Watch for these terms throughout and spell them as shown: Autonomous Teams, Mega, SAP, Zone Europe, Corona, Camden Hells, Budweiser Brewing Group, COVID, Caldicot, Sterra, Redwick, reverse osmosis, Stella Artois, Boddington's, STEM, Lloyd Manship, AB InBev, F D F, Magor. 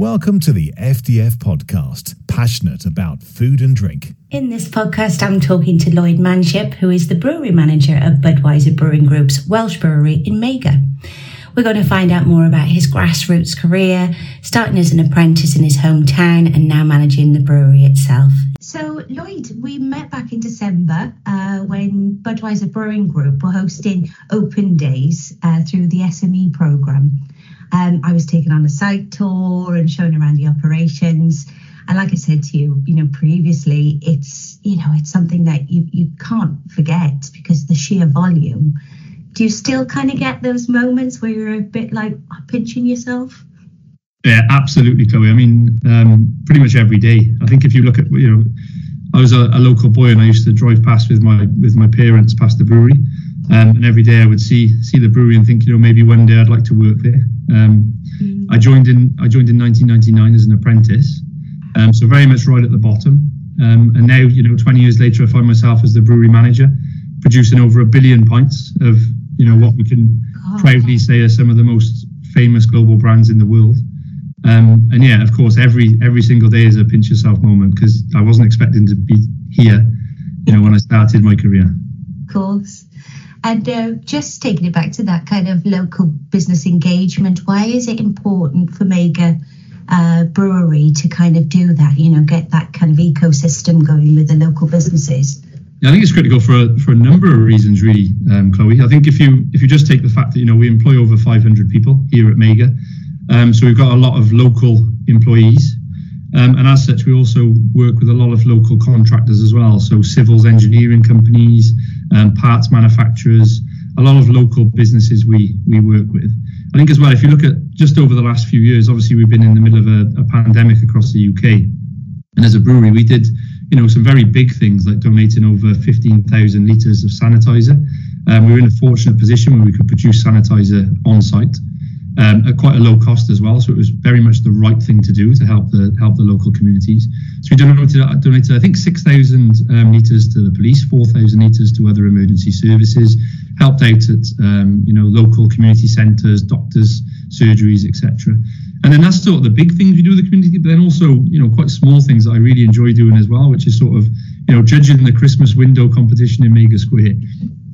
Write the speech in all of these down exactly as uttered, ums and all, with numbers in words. Welcome to the F D F podcast, passionate about food and drink. In this podcast, I'm talking to Lloyd Manship, who is the brewery manager of Budweiser Brewing Group's Welsh brewery in Mega. We're going to find out more about his grassroots career, starting as an apprentice in his hometown and now managing the brewery itself. So, Lloyd, we met back in December uh, when Budweiser Brewing Group were hosting open days uh, through the S M E programme. Um, I was taken on a site tour and shown around the operations. And like I said to you, you know, previously, it's, you know, it's something that you, you can't forget because the sheer volume. Do you still kind of get those moments where you're a bit like pinching yourself? Yeah, absolutely, Chloe. I mean, um, pretty much every day. I think if you look at, you know, I was a, a local boy and I used to drive past with my with my parents past the brewery. Um, and every day I would see see the brewery and think, you know, maybe one day I'd like to work there. Um, mm-hmm. I joined in I joined in nineteen ninety-nine as an apprentice, um, so very much right at the bottom. Um, and now, you know, twenty years later, I find myself as the brewery manager, producing over a billion pints of, you know, what we can oh. proudly say are some of the most famous global brands in the world. Um, and yeah, of course, every every single day is a pinch yourself moment because I wasn't expecting to be here, you know, when I started my career. Of course. And uh, just taking it back to that kind of local business engagement, why is it important for Mega uh, Brewery to kind of do that, you know, get that kind of ecosystem going with the local businesses? Yeah, I think it's critical for a, for a number of reasons, really, um, Chloe. I think if you if you just take the fact that, you know, we employ over five hundred people here at Mega, um, so we've got a lot of local employees. Um, and as such, we also work with a lot of local contractors as well. So civils, engineering companies, um, parts manufacturers, a lot of local businesses we we work with. I think as well, if you look at just over the last few years, obviously we've been in the middle of a, a pandemic across the U K. And as a brewery, we did, you know, some very big things like donating over fifteen thousand litres of sanitizer. Um, we were in a fortunate position where we could produce sanitizer on site. Um, at quite a low cost as well, so it was very much the right thing to do to help the help the local communities. So we donated, donated I think, six thousand um, litres to the police, four thousand litres to other emergency services, helped out at um, you know local community centres, doctors, surgeries, et cetera. And then that's sort of the big things we do with the community, but then also, you know, quite small things that I really enjoy doing as well, which is sort of, you know, judging the Christmas window competition in Mega Square.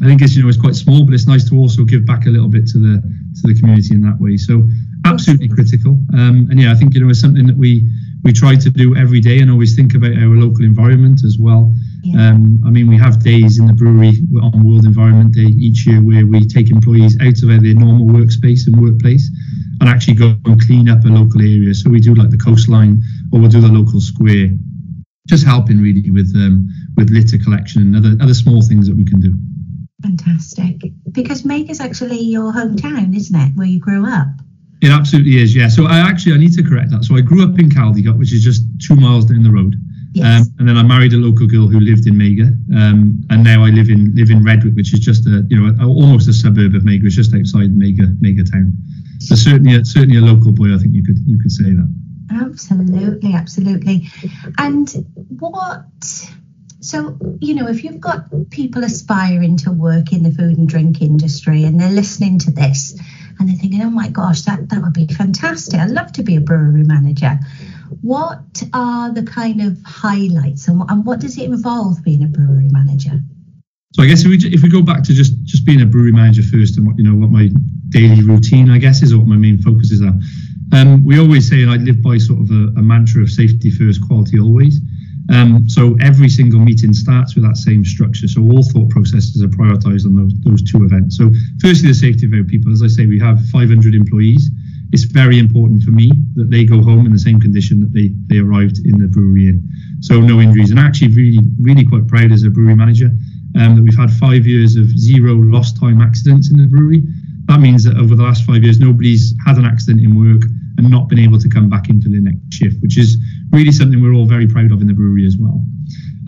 I think it's, you know, it's quite small, but it's nice to also give back a little bit to the to the community in that way. So absolutely critical. Um, and yeah, I think, you know, it's something that we we try to do every day and always think about our local environment as well. Yeah. Um, I mean, we have days in the brewery on World Environment Day each year where we take employees out of their normal workspace and workplace and actually go and clean up a local area. So we do like the coastline, or we'll do the local square, just helping really with um, with litter collection and other other small things that we can do. Fantastic. Because Mega's actually your hometown, isn't it, where you grew up? It absolutely is, yeah. So I actually, I need to correct that. So I grew up in Caldicot, which is just two miles down the road. Yes. Um, and then I married a local girl who lived in Mega, um, and now I live in live in Redwick, which is just a you know a, almost a suburb of Mega. It's just outside Mega Mega town. So certainly, a, certainly a local boy. I think you could you could say that. Absolutely, absolutely. And what? So you know, if you've got people aspiring to work in the food and drink industry, and they're listening to this, and they're thinking, "Oh my gosh, that that would be fantastic! I'd love to be a brewery manager." What are the kind of highlights and, and what does it involve being a brewery manager? So I guess if we if we go back to just, just being a brewery manager first and what you know what my daily routine I guess is or what my main focus is on. Um, we always say, and I live by sort of a, a mantra of safety first, quality always. Um, so every single meeting starts with that same structure. So all thought processes are prioritised on those those two events. So firstly, the safety of our people. As I say, we have five hundred employees. It's very important for me that they go home in the same condition that they, they arrived in the brewery in. So no injuries. And actually really, really quite proud as a brewery manager um, that we've had five years of zero lost time accidents in the brewery. That means that over the last five years, nobody's had an accident in work and not been able to come back into the next shift, which is really something we're all very proud of in the brewery as well.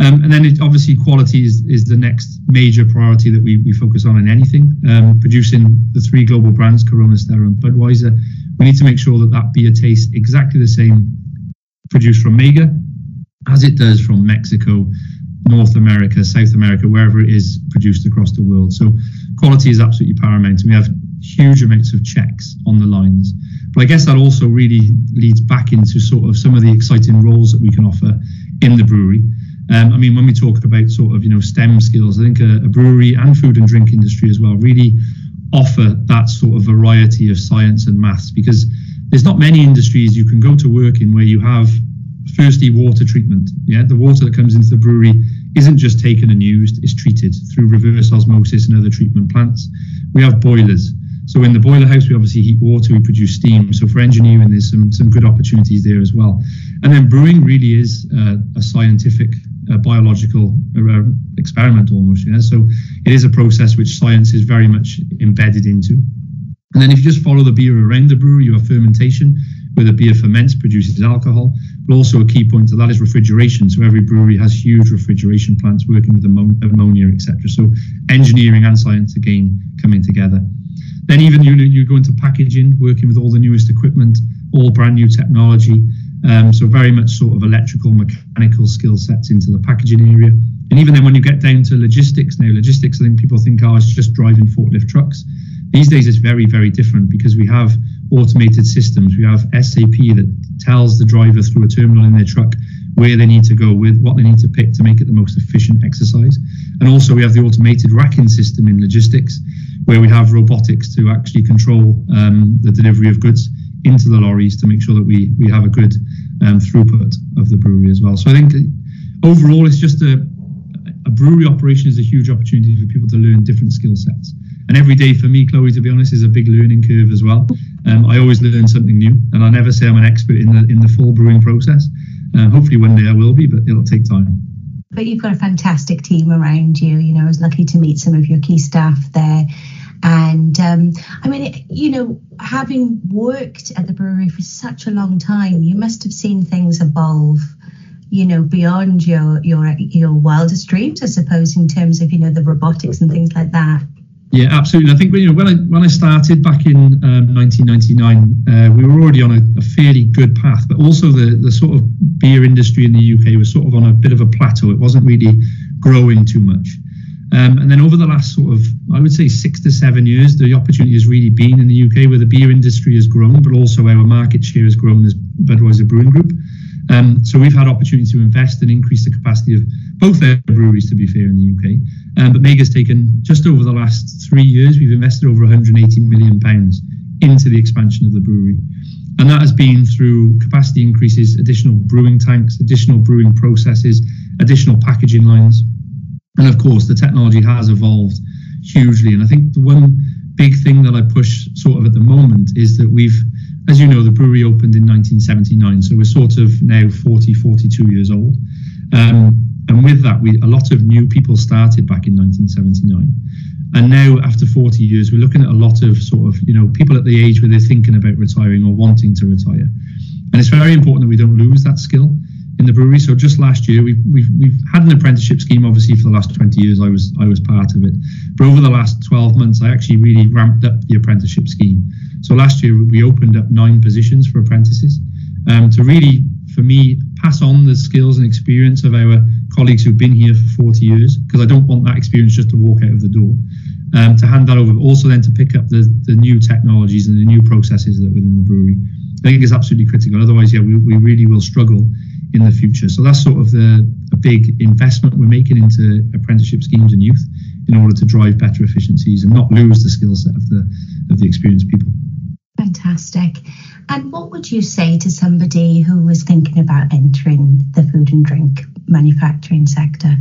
Um, and then it, obviously quality is, is the next major priority that we, we focus on in anything. Um, producing the three global brands, Corona, Sterra and Budweiser, we need to make sure that that beer tastes exactly the same produced from Mega as it does from Mexico, North America, South America, wherever it is produced across the world. So quality is absolutely paramount. And we have huge amounts of checks on the lines. But I guess that also really leads back into sort of some of the exciting roles that we can offer in the brewery. Um, I mean, when we talk about sort of, you know, STEM skills, I think a, a brewery and food and drink industry as well really offer that sort of variety of science and maths, because there's not many industries you can go to work in where you have, firstly, water treatment. Yeah, the water that comes into the brewery isn't just taken and used, it's treated through reverse osmosis and other treatment plants. We have boilers. So in the boiler house, we obviously heat water, we produce steam. So for engineering, there's some some good opportunities there as well. And then brewing really is uh, a scientific, uh, biological uh, experiment almost. Yeah? So it is a process which science is very much embedded into. And then if you just follow the beer around the brewery, you have fermentation, where the beer ferments, produces alcohol. But also a key point to that is refrigeration. So every brewery has huge refrigeration plants working with ammonia, et cetera. So engineering and science, again, coming together. Then even you you go into packaging, working with all the newest equipment, all brand new technology. Um, so very much sort of electrical, mechanical skill sets into the packaging area. And even then when you get down to logistics now, logistics, I think people think, oh, it's just driving forklift trucks. These days it's very, very different because we have automated systems. We have S A P that tells the driver through a terminal in their truck where they need to go with, what they need to pick to make it the most efficient exercise. And also we have the automated racking system in logistics, where we have robotics to actually control um, the delivery of goods into the lorries to make sure that we we have a good um, throughput of the brewery as well. So I think overall it's just a, a brewery operation is a huge opportunity for people to learn different skill sets. And every day for me, Chloe, to be honest, is a big learning curve as well. Um, I always learn something new, and I never say I'm an expert in the in the full brewing process. Uh, hopefully one day I will be, but it'll take time. But you've got a fantastic team around you. You know, I was lucky to meet some of your key staff there. And um, I mean, you know, having worked at the brewery for such a long time, you must have seen things evolve, you know, beyond your your your wildest dreams, I suppose, in terms of, you know, the robotics and things like that. Yeah, absolutely. I think, you know, when I when I started back in um, nineteen ninety-nine, uh, we were already on a, a fairly good path, but also the, the sort of beer industry in the U K was sort of on a bit of a plateau. It wasn't really growing too much. Um, and then over the last sort of, I would say, six to seven years, the opportunity has really been in the U K where the beer industry has grown, but also our market share has grown as Budweiser Brewing Group. Um, so we've had opportunity to invest and increase the capacity of both our breweries, to be fair, in the U K. Um, but Mega's taken, just over the last three years, we've invested over one hundred eighty million pounds into the expansion of the brewery. And that has been through capacity increases, additional brewing tanks, additional brewing processes, additional packaging lines. And of course, the technology has evolved hugely. And I think the one big thing that I push sort of at the moment is that we've, as you know, the brewery opened in nineteen seventy-nine, so we're sort of now forty, forty-two years old. Um, and with that, we a lot of new people started back in nineteen seventy-nine. And now, after forty years, we're looking at a lot of sort of, you know, people at the age where they're thinking about retiring or wanting to retire. And it's very important that we don't lose that skill in the brewery. So just last year, we've, we've, we've had an apprenticeship scheme, obviously, for the last twenty years. I was I was part of it. But over the last twelve months, I actually really ramped up the apprenticeship scheme. So last year, we opened up nine positions for apprentices um, to really, for me, pass on the skills and experience of our colleagues who've been here for forty years, because I don't want that experience just to walk out of the door, um, to hand that over, but also then to pick up the, the new technologies and the new processes that are within the brewery. I think it's absolutely critical. Otherwise, yeah, we, we really will struggle in the future. So that's sort of the a big investment we're making into apprenticeship schemes and youth in order to drive better efficiencies and not lose the skill set of the of the experienced people. Fantastic. And what would you say to somebody who was thinking about entering the food and drink manufacturing sector?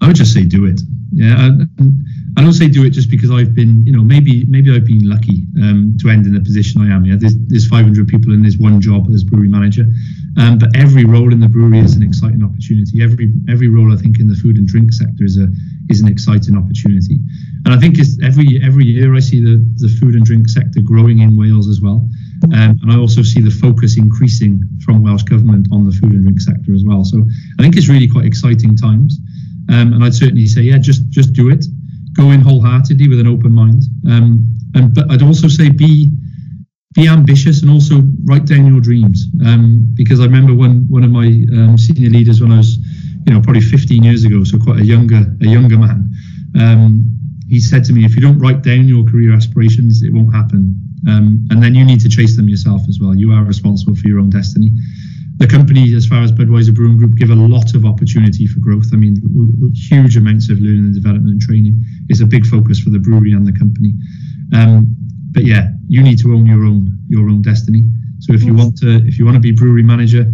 I would just say do it. Yeah, and I, I don't say do it just because I've been, you know, maybe maybe I've been lucky um, to end in the position I am. Yeah, there's, there's five hundred people and there's one job as brewery manager, um, but every role in the brewery is an exciting opportunity. Every every role I think in the food and drink sector is a is an exciting opportunity, and I think it's every every year I see the the food and drink sector growing in Wales as well, um, and I also see the focus increasing from Welsh Government on the food and drink sector as well. So I think it's really quite exciting times. Um, and I'd certainly say, yeah, just just do it. Go in wholeheartedly with an open mind. Um, and but I'd also say be be ambitious and also write down your dreams. Um, because I remember one one of my um, senior leaders when I was, you know, probably fifteen years ago, so quite a younger a younger man. Um, he said to me, if you don't write down your career aspirations, it won't happen. Um, and then you need to chase them yourself as well. You are responsible for your own destiny. The company, as far as Budweiser Brewing Group, give a lot of opportunity for growth. I mean, huge amounts of learning and development and training is a big focus for the brewery and the company. Um, but yeah, you need to own your own your own destiny. So if you want to, if you want to be brewery manager,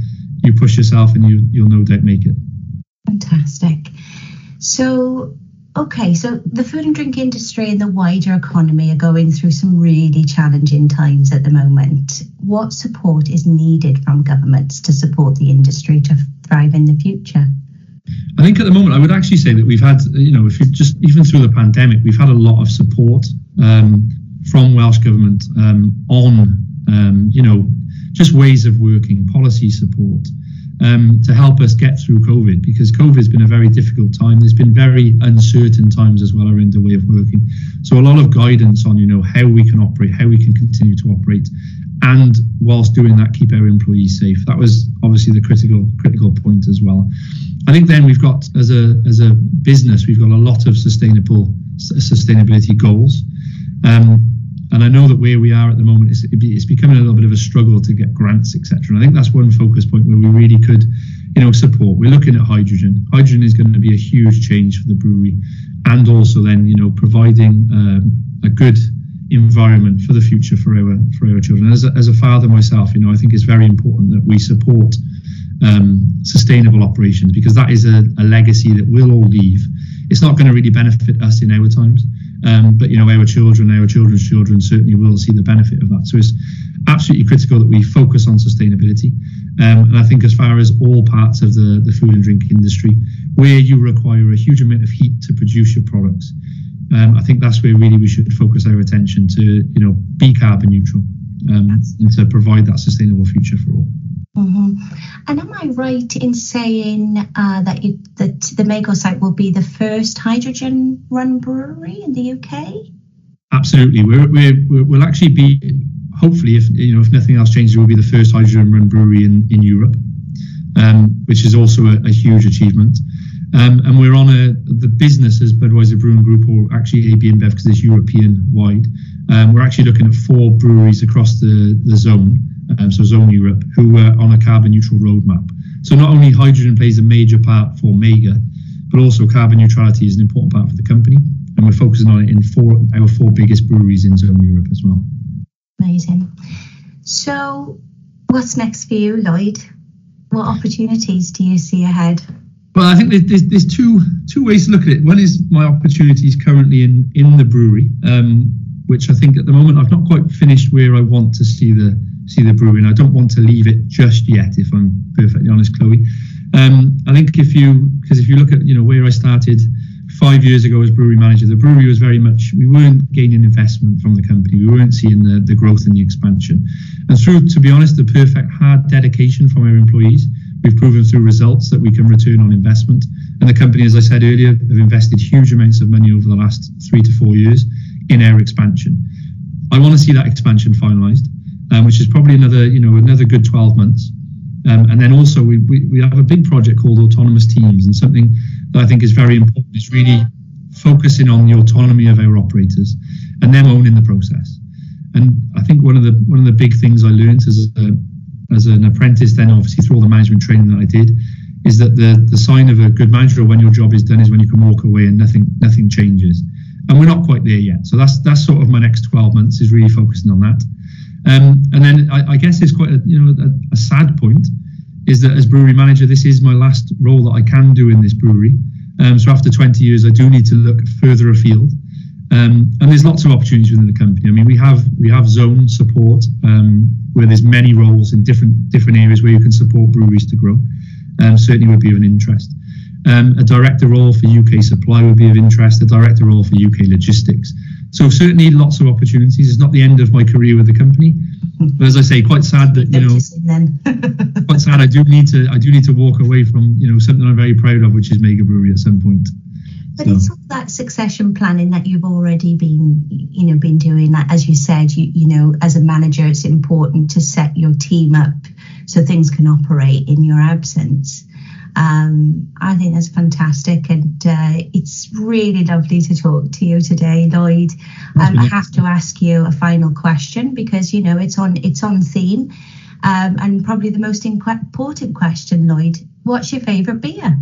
you push yourself and you you'll no doubt make it. Fantastic. So. Okay, so the food and drink industry and the wider economy are going through some really challenging times at the moment. What support is needed from governments to support the industry to thrive in the future? I think at the moment, I would actually say that we've had, you know, if you just even through the pandemic, we've had a lot of support um, from Welsh Government um, on, um, you know, just ways of working, policy support. Um, to help us get through COVID, because COVID has been a very difficult time. There's been very uncertain times as well around the way of working. So a lot of guidance on, you know, how we can operate, how we can continue to operate, and whilst doing that, keep our employees safe. That was obviously the critical critical point as well. I think then we've got, as a as a business, we've got a lot of sustainable sustainability goals. Um, And I know that where we are at the moment, it's, it's becoming a little bit of a struggle to get grants, et cetera. And I think that's one focus point where we really could, you know, support. We're looking at hydrogen. Hydrogen is going to be a huge change for the brewery, and also then, you know, providing um, a good environment for the future for our for our children. As a, as a father myself, you know, I think it's very important that we support um, sustainable operations, because that is a, a legacy that we'll all leave. It's not going to really benefit us in our times. Um, but, you know, our children, our children's children certainly will see the benefit of that. So it's absolutely critical that we focus on sustainability. Um, and I think as far as all parts of the, the food and drink industry, where you require a huge amount of heat to produce your products, um, I think that's where really we should focus our attention to, you know, be carbon neutral um, and to provide that sustainable future for all. Mm-hmm. And am I right in saying uh, that, you, that the Magor site will be the first hydrogen-run brewery in the U K? Absolutely. We're, we're, we'll actually be, hopefully, if you know, if nothing else changes, we'll be the first hydrogen-run brewery in, in Europe, um, which is also a, a huge achievement. Um, and we're on a, the business as Budweiser Brewing Group, or actually A B InBev, because it's European-wide. Um, we're actually looking at four breweries across the, the zone. Um, so Zone Europe, who are on a carbon neutral roadmap. So not only hydrogen plays a major part for Mega, but also carbon neutrality is an important part for the company. And we're focusing on it in four our four biggest breweries in Zone Europe as well. Amazing. So what's next for you, Lloyd? What opportunities do you see ahead? Well, I think there's, there's two two ways to look at it. One is my opportunities currently in, in the brewery, um, which I think at the moment I've not quite finished where I want to see the see the brewing. I don't want to leave it just yet, if I'm perfectly honest, Chloe. Um, I think if you, because if you look at, you know, where I started five years ago as brewery manager, the brewery was very much, we weren't gaining investment from the company. We weren't seeing the, the growth and the expansion. And through, to be honest, the perfect hard dedication from our employees, we've proven through results that we can return on investment. And the company, as I said earlier, have invested huge amounts of money over the last three to four years in our expansion. I want to see that expansion finalized. Um, which is probably another, you know, another good twelve months. Um, and then also we, we, we have a big project called Autonomous Teams, and something that I think is very important is really focusing on the autonomy of our operators and them owning the process. And I think one of the one of the big things I learned as a, as an apprentice, then obviously through all the management training that I did, is that the the sign of a good manager, or when your job is done, is when you can walk away and nothing nothing changes. And we're not quite there yet. So that's that's sort of my next twelve months, is really focusing on that. Um, and then I, I guess it's quite a, you know, a, a sad point, is that as brewery manager, this is my last role that I can do in this brewery. Um, so after twenty years, I do need to look further afield. Um, and there's lots of opportunities within the company. I mean, we have we have zone support um, where there's many roles in different different areas where you can support breweries to grow. Um, certainly would be of an interest. Um, a director role for U K supply would be of interest. A director role for U K logistics. So certainly lots of opportunities. It's not the end of my career with the company, but as I say, quite sad that, you know, quite sad I do need to I do need to walk away from, you know, something I'm very proud of, which is Mega Brewery at some point. But so. It's all that succession planning that you've already been, you know, been doing. That, as you said, you you know, as a manager, it's important to set your team up so things can operate in your absence. Um, I think that's fantastic, and uh, it's really lovely to talk to you today, Lloyd. Um, I have to ask you a final question because you know it's on it's on theme, um, and probably the most important question, Lloyd. What's your favourite beer?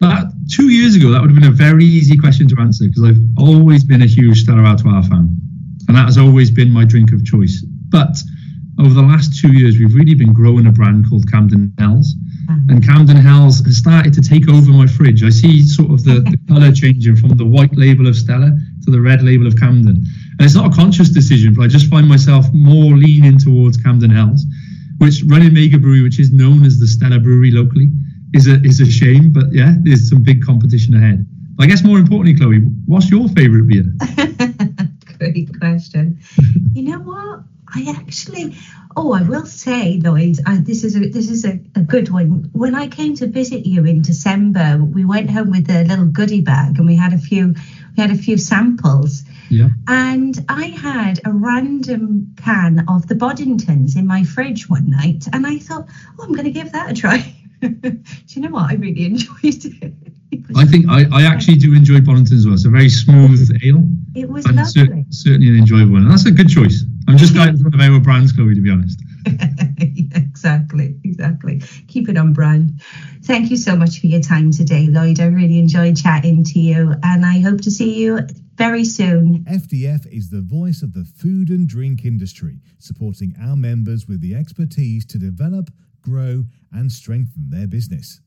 But two years ago, that would have been a very easy question to answer because I've always been a huge Stella Artois fan, and that has always been my drink of choice. But over the last two years, we've really been growing a brand called Camden Hells. And Camden Hells has started to take over my fridge. I see sort of the, the colour changing from the white label of Stella to the red label of Camden. And it's not a conscious decision, but I just find myself more leaning towards Camden Hells, which running Mega Brewery, which is known as the Stella Brewery locally, is a is a shame. But yeah, there's some big competition ahead. But I guess more importantly, Chloe, what's your favourite beer? Great question. You know what? I actually, oh, I will say, Lloyd, uh, this is a this is a, a good one. When I came to visit you in December, we went home with a little goodie bag, and we had a few we had a few samples. Yeah. And I had a random can of the Boddington's in my fridge one night, and I thought, oh, I'm going to give that a try. Do you know what? I really enjoyed it. I think I, I actually do enjoy Boddington's as well. It's a very smooth ale. It was lovely. Cer- certainly an enjoyable one. And that's a good choice. I'm just guided one of our brands, Chloe, to be honest. exactly, exactly. Keep it on brand. Thank you so much for your time today, Lloyd. I really enjoyed chatting to you, and I hope to see you very soon. F D F is the voice of the food and drink industry, supporting our members with the expertise to develop, grow, and strengthen their business.